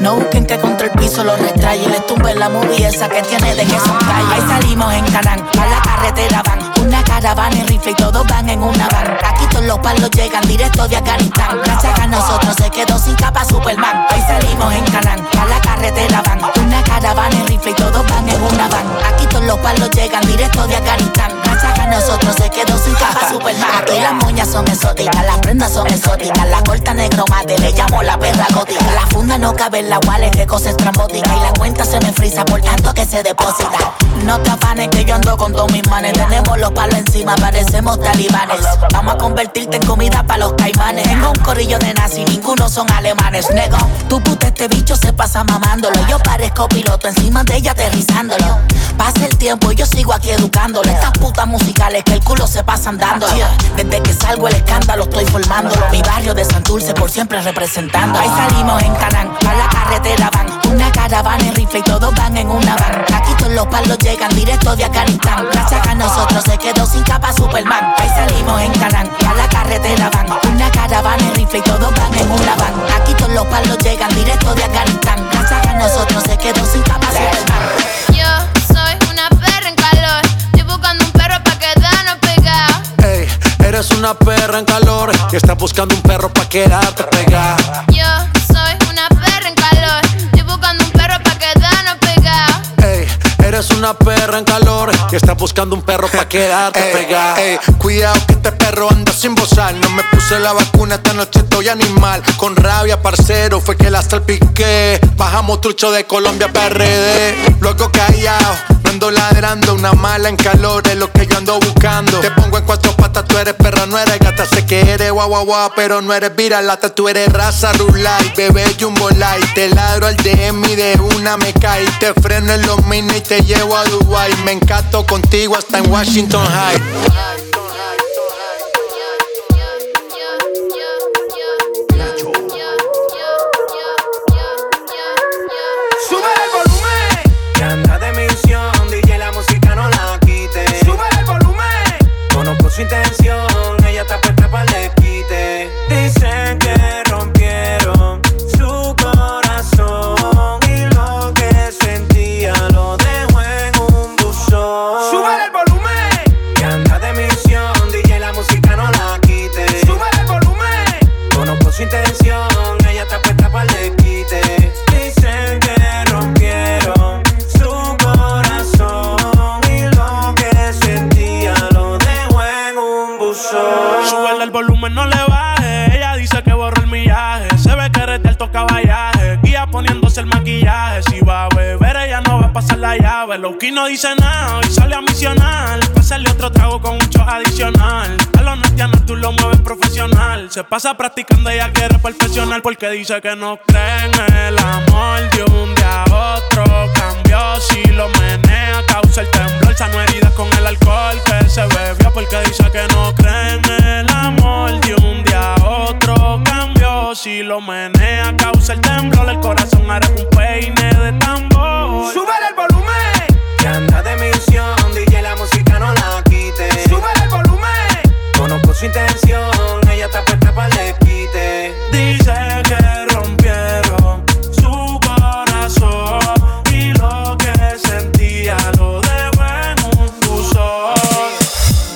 No busquen que contra el piso lo retraye. Les tumbe la movie esa que tiene de que son calle. Ahí salimos en Canán, a la carretera van. Una caravana en rifle y todos van en una van. Aquí todos los palos llegan directo de Afganistán. Gracias a nosotros se quedó sin capa Superman. Ahí salimos en Canán, a la carretera van. Una caravana en rifle y todos van en una van. Aquí todos los palos llegan directo de Afganistán. Gracias a nosotros se quedó sin capa Superman. Aquí las moñas son exóticas, las prendas son exóticas. La corta negro mate, le llamo la perra gótica. La funda no cabe en la wallet, que cosa estrambótica. Y la cuenta se me frisa por tanto que se deposita. No te afanes que yo ando con todos mis manes. Tenemos los palos encima, parecemos talibanes. Vamos a convertirte en comida pa' los caimanes. Tengo un corillo de nazi, ninguno son alemanes. Nego, tu puta este bicho se pasa mamándolo. Yo parezco piloto, encima de ella aterrizándolo. Pasa el tiempo y yo sigo aquí educándolo. Estas putas musicales que el culo se pasan dándolo. Desde que salgo el escándalo estoy formándolo. Mi barrio de Santurce por siempre representando. Ahí salimos en Canán, a la carretera van. Una caravana en rifle y todos van en una van. Aquí todos los palos llegan directo de Afganistán. Gracias a nosotros se quedó sin capa Superman. Ahí salimos en Canán, a la carretera van. Una caravana en rifle y todos van en una van. Aquí todos los palos llegan directo de Afganistán. Gracias a nosotros se quedó sin capa Superman. Yo soy una perra en calor. Estoy buscando un perro pa' quedarnos pegados. Ey, eres una perra en calor y estás buscando un perro pa' quedarte pegada. Yo soy una perra en calor. Estoy buscando un perro pa' quedarnos pegados. Ey, eres una perra en calor y estás buscando un perro pa' quedarte pegada. Ey, cuidado que este perro anda sin bozar. No me puse la vacuna, esta noche estoy animal. Con rabia, parcero, fue que la salpiqué. Bajamos trucho de Colombia P R D. Luego callao, no ando ladrando. Una mala en calor es lo que yo ando buscando. Te pongo en cuatro patas, tú eres perra, no eres gata. Sé que eres guau guau guau, pero no eres viralata. Tú eres raza rulay, bebé jumbo light. Te ladro al D M y de una me cae. Te freno en los minis y te llevo a Dubai. Me encanto contigo hasta en Washington High. Sube el volumen, que anda de misión. D J la música no la quite. Sube el volumen, conozco su intención. Ella está puesta para el desquite. Dicen que rompieron su corazón y lo que sentía lo dejó en un buzón. Sube el volumen, que anda de misión. D J la música no la quite. Sube el volumen, conozco su intención. Ella está puesta para el desquite. No le baje, ella dice que borró el millaje. Se ve que eres de alto caballaje, guía poniéndose el maquillaje. Si va a beber, ella no va a pasar la llave. Lowkey no dice nada, hoy sale a misionar. Pásale otro trago con muchos adicional. A los natianos tú lo mueves profesional. Se pasa practicando, ella quiere perfeccionar. Porque dice que no cree en el amor. De un día a otro cambió, si lo menea causa el temblor. Sanó heridas con el alcohol que se bebió. Porque dice que no cree en el amor. De un día a otro cambió, si lo menea causa el temblor. El corazón hará un peine de tambor. ¡Súbele el volumen! Que anda de misión, D J la música no la quite.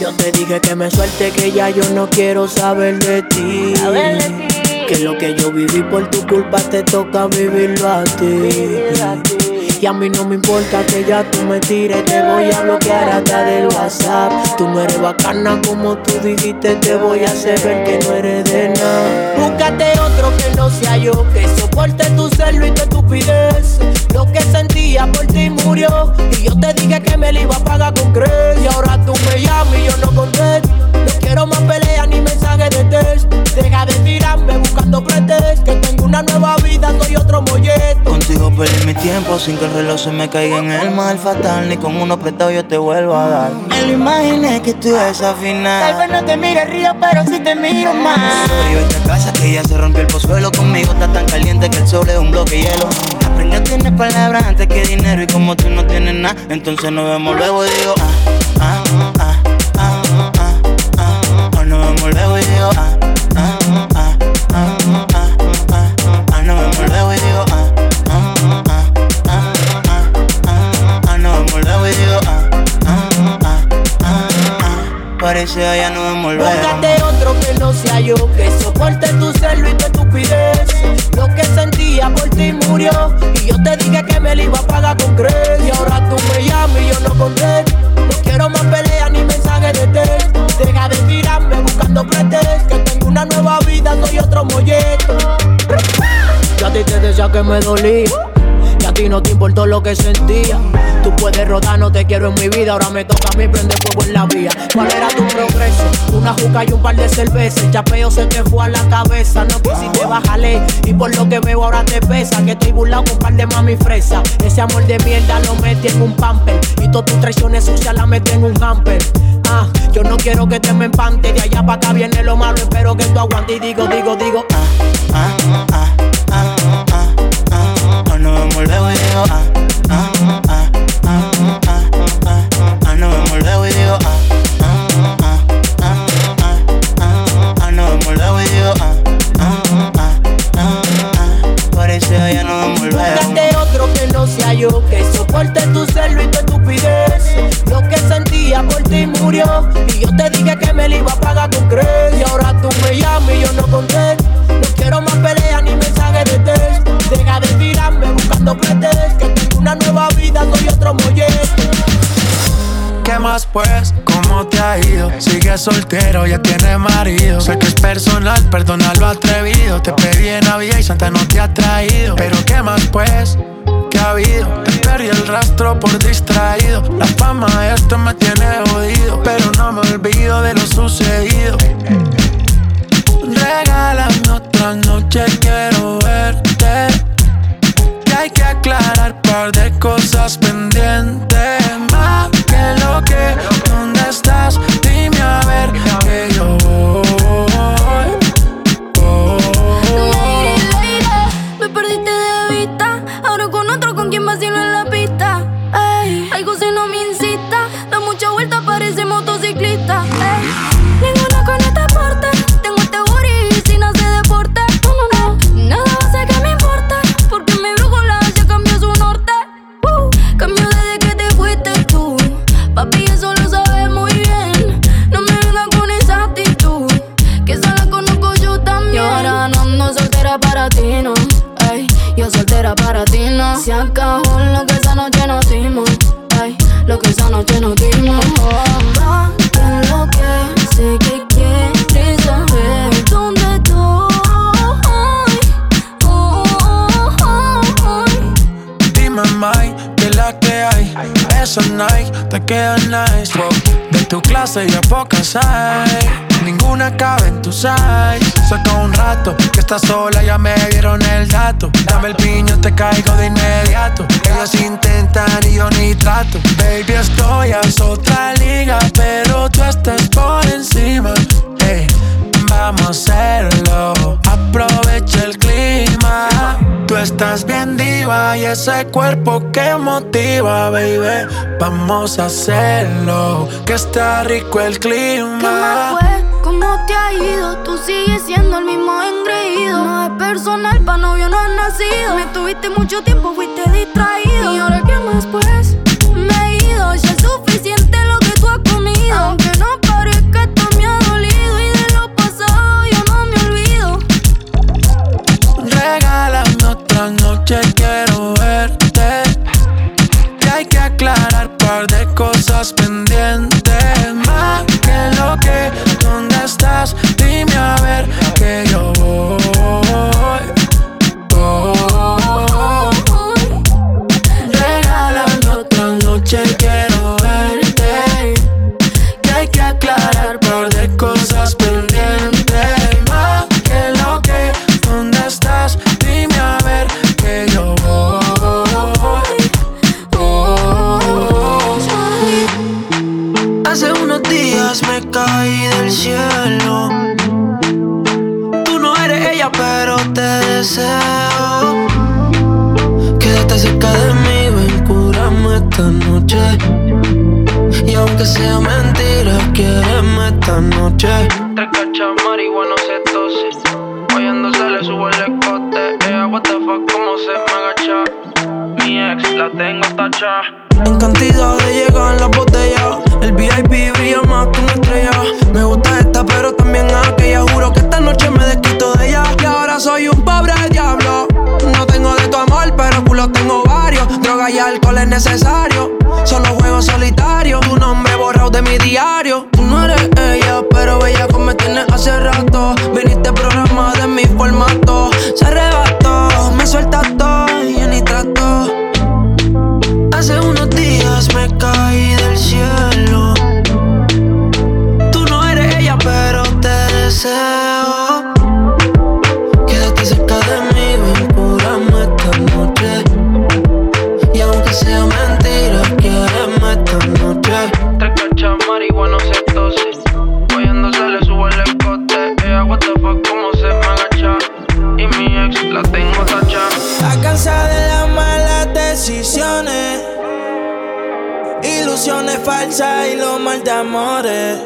Yo te dije que me suelte, que ya yo no quiero saber de ti, saber de ti. Que lo que yo viví por tu culpa te toca vivirlo a ti, vivirlo a ti. Y a mí no me importa que ya tú me tires, te voy a bloquear hasta del WhatsApp. Tú no eres bacana como tú dijiste, te voy a hacer ver que no eres de nada. Búscate otro que no sea yo, que soporte tu celo y tu estupidez. Lo que sentía por ti murió, y yo te dije que me lo iba a pagar con creces. Y ahora tú me llamas y yo no contesto. No quiero más peleas ni mensajes de test. Deja de tirarme buscando pretextos, que tengo una nueva vida, soy otro molleto. Contigo perdí mi tiempo sin que el reloj se me caiga en el mal fatal. Ni con uno prestado yo te vuelvo a dar. Me lo imaginé que tú ibas a afinar. Tal vez no te mire río, pero si sí te miro más. Soy yo esta casa que ya se rompió el pozuelo. Conmigo está tan caliente que el sol es un bloque de hielo. Aprendí a tener palabras antes que dinero. Y como tú no tienes nada, entonces nos vemos luego y digo ah, ah, ah, ah, ah, ah, ah, ah. Hoy nos vemos luego y digo ah, ah, ah, ah, ah, ah, ah, ah. Hoy nos vemos luego y digo ah. Parece allá no me envolver. Búscate otro que no sea yo, que soporte tu celo y tu estupidez. Lo que sentía por ti murió, y yo te dije que me lo iba a pagar con creces. Y ahora tú me llamas y yo no contesto. No quiero más peleas ni mensajes de texto. Deja de tirarme buscando pretextos, que tengo una nueva vida, soy otro molleto. Yo a ti te decía que me dolía, y a ti no te importó lo que sentía. Tú puedes rodar, no te quiero en mi vida. Ahora me toca a mí prender fuego en la vía. ¿Cuál era tu progreso? Una juca y un par de cervezas. El chapeo se te fue a la cabeza. No quisiste bajarle, y por lo que veo ahora te pesa. Que estoy burlado con un par de mami fresa. Ese amor de mierda lo metí en un pamper, y todas tus traiciones sucias las metí en un hamper. Ah, yo no quiero que te me empantes. De allá para acá viene lo malo. Espero que tú aguantes. Y digo, digo, digo ah, ah, ah, ah, ah, ah, ah, ah, ah. No me moleo y digo ah, ah, ah, ah. Búscate otro que no sea yo, que soporte tu celo y tu estupidez. Lo que sentía por ti murió, y yo te dije que me lo iba a pagar con creces. Y ahora tú me llamas y yo no contesto. No quiero más peleas ni mensajes de texto. Deja de tirarme buscando pretextos, que tengo una nueva vida, soy otro molleto. ¿Qué más pues? ¿Cómo te ha ido? Sigues soltero, ya tienes marido. Sé que es personal, perdona lo atrevido. Te pedí en Navidad y Santa no te ha traído. Pero ¿qué más pues? ¿Qué ha habido? Te perdí el rastro por distraído. La fama de esto me tiene jodido, pero no me olvido de lo sucedido. Regálame otra noche, quiero verte. Y hay que aclarar par de cosas pendientes. Más que lo que, ¿dónde estás? Dime a ver que yo voy. Oh. Lady, lady, me perdiste de vista. Ahora con otro, con quien vacilo en la pista. Ey, algo si no me incita. Da mucha vuelta, parece motociclista. Ey, ninguna con esta parte. Tengo este booty y si no hace deporte. No, no, no, nada hace que me importe. Porque mi brújula ya cambió su norte. Uh, cambió de papi, eso lo sabes muy bien. No me vengas con esa actitud, que esa la conozco yo también. Y ahora no ando soltera para ti, no. Ey, yo soltera para ti, no. Se acabó lo que esa noche nos dimos. Ey, lo que esa noche nos dimos. Va, que lo que sé que quieres saber dónde estoy. Oh, oh, oh, oh. Dime, Mai, que la que hay. Esos Nike te quedan nice, wow. De tu clase ya pocas hay, ninguna cabe en tu size. Saca un rato que estás sola, ya me dieron el dato. Dame el piño, te caigo de inmediato. Ellos intentan y yo ni trato. Baby, estoy a otra liga, pero tú estás por encima. Hey, vamos a hacerlo, aprovecha el clima. Tú estás bien diva y ese cuerpo que motiva, baby. Vamos a hacerlo, que está rico el clima. ¿Qué más fue? ¿Cómo te ha ido? Tú sigues siendo el mismo engreído. No es personal, pa' novio no has nacido. Me tuviste mucho tiempo, fuiste distraído. ¿Y ahora qué más pues? Me he ido, ya es suficiente lo que tú has comido. Aunque no parezca aclarar par de cosas pendientes. Más que lo que, ¿dónde estás? Dime a ver que yo voy. Oh. Hace unos días me caí del cielo. Tú no eres ella, pero te deseo. Quédate cerca de mí, ven, cúrame esta noche. Y aunque sea mentira, quédame esta noche. Tres cachas marihuana cetosis. Oyéndose le subo el escote. Ella, what the fuck, cómo se me agacha. Mi ex, la tengo tacha. En cantidad de llegan las botellas. El V I P brilla más que una estrella. Me gusta esta, pero también aquella. Juro que esta noche me desquito de ella. Y ahora soy un pobre diablo. No tengo de tu amor, pero culo tengo varios. Droga y alcohol es necesario. Solo juego solitario. Tu nombre borrado de mi diario. Tú no eres ella, pero bellaco me tienes hace rato. Viniste programada en mi formato. Se arrebató, me suelta todo y yo ni trato. Hace unos días me caí del cielo. Tú no eres ella, pero te deseo. Quédate cerca de mí, ven, cúrame esta noche. Y aunque sea mentira, quédame esta noche. Tres cachas marihuana cetosis. Oyéndose le subo el escote. Ella, what the fuck, cómo se me agacha. Y mi ex la tengo tacha. Está cansada de las malas decisiones, ilusiones falsas y los mal de amores.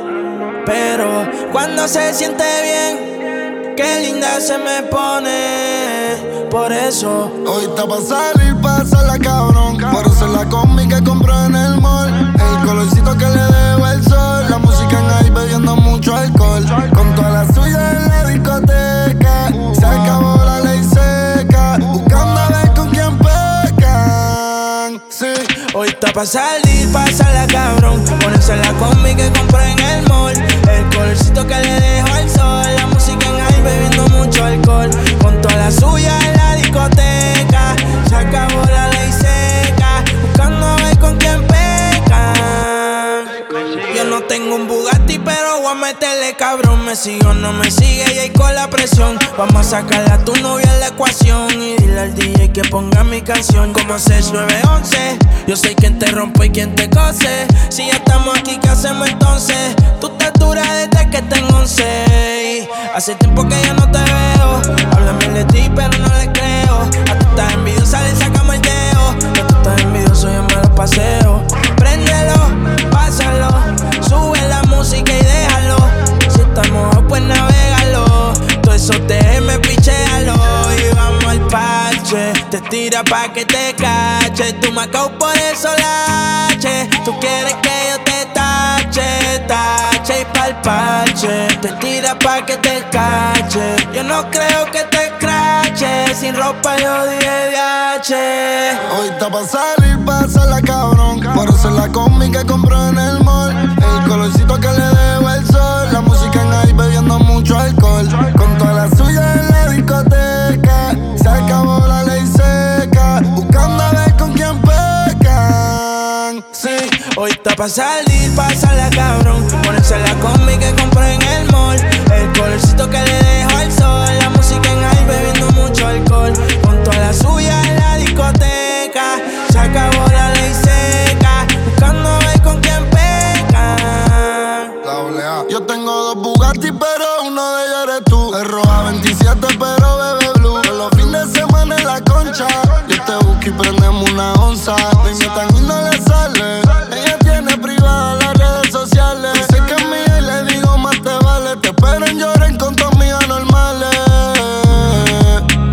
Pero cuando se siente bien, qué linda se me pone. Por eso hoy está pa' salir, pasarla cabrón. Por eso la combi que compré en el mall. El colorcito que le debo el sol. La música en ahí bebiendo mucho alcohol. Con toda la suya en la discoteca. Se acabó la ley seca. Buscando a ver con quién pecan. Sí. Hoy está pa' salir, pasarla cabrón. Ponerse la combi que compré en el mall. El colorcito que le dejo al sol. La música en ahí bebiendo mucho alcohol. Con toda la suya en la discoteca. Se acabó la ley seca. Buscando a ver con quién pecan. Yo no tengo un Bugatti, pero voy a meterle cabrón. Me sigue o no me sigue y ahí con la presión. Vamos a sacarle a tu novia en la ecuación. Y dile al D J que ponga mi canción. Como seis nueve once. Yo soy quien te rompe y quien te cose. Si ya estamos aquí, ¿qué hacemos entonces? Tú te duras desde que tengo once. Hace tiempo que ya no te veo. Háblame de ti, pero no le creo. A ti estás envidiosa, le sacamos el dedo. A ti estás envidioso, yo me lo paseo. Préndelo, pásalo. Sube la música y déjalo. Si estás mojado, pues navégalo. Todo eso te me pichéalo. Y vamos al parche. Te tira pa' que te cache. Tú me acabo por eso lache. Tú quieres que yo te tache. Tache y pa'l parche. Te tira pa' que te cache. Yo no creo que te crache. Sin ropa yo dije viache. Hoy está pa' salir, pasarla cabrón. Por eso la combi que compré en el mall. El colorcito que le debo el sol. La música en ahí bebiendo mucho alcohol. Con toda la suya en la discoteca. Se acabó la ley seca. Buscando a ver con quién pecan. Sí. Hoy está pa' salir, pasarla cabrón. Ponerse la combi que compré en el mall. El colorcito que le dejo al sol. La música en ahí bebiendo mucho alcohol. Con toda la suya en la discoteca. Se acabó la ley seca. Buscando a ver con quién pecan. La Yo tengo dos Bugatti, pero uno de ellos eres tú. El roja veintisiete, pero bebé blue. Por los fines de semana en la concha. Yo te busco y prendemos una onza. Me invitan y no le sale. Ella tiene privada las redes sociales. Dice que es mía y le digo más te vale. Te esperan, lloren con tus amigas normales.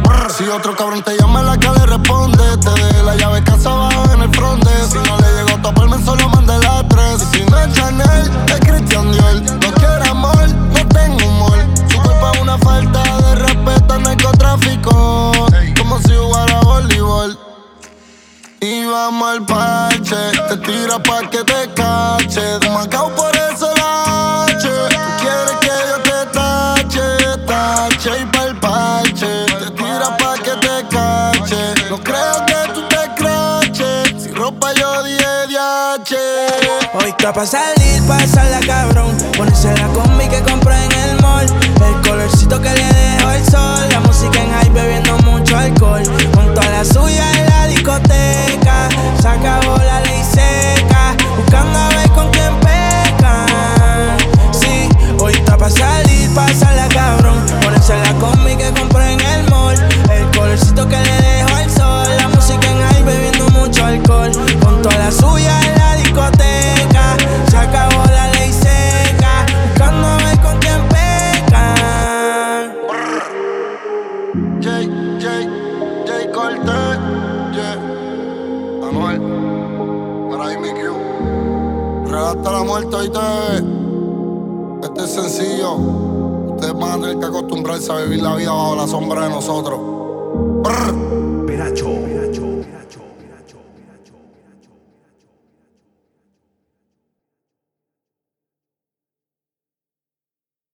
Brr, si otro cabrón te llama en la calle, responde. Te dejé la llave casa abajo en el fronte. Si no le llegó a toparme, solo mandé la tres. Y si no es Chanel, es Christian Dior. No quiero amor, no tengo humor. Su culpa es una Ya pa' salir, pasarla cabrón. Ponerse la combi que compré en el mall. El colorcito que le dejó el sol. La música en high bebiendo mucho alcohol. Junto a la suya en la discoteca. Se acabó la ley seca. Buscando a ver con quién peca. Sí, hoy está pa' salir, pasarla cabrón. Ponerse la combi que compré en el mall. El colorcito que le dejó el sol. La música en high bebiendo mucho alcohol. Junto a la suya en la discoteca. Se acabó la ley seca, buscando a ver con quién peca. J, J, J, Cortez, yeah. Anuel, Mariah M Q. Regata la muerte, oíste. Este es sencillo. Ustedes van a tener que acostumbrarse a vivir la vida bajo la sombra de nosotros. Beracho.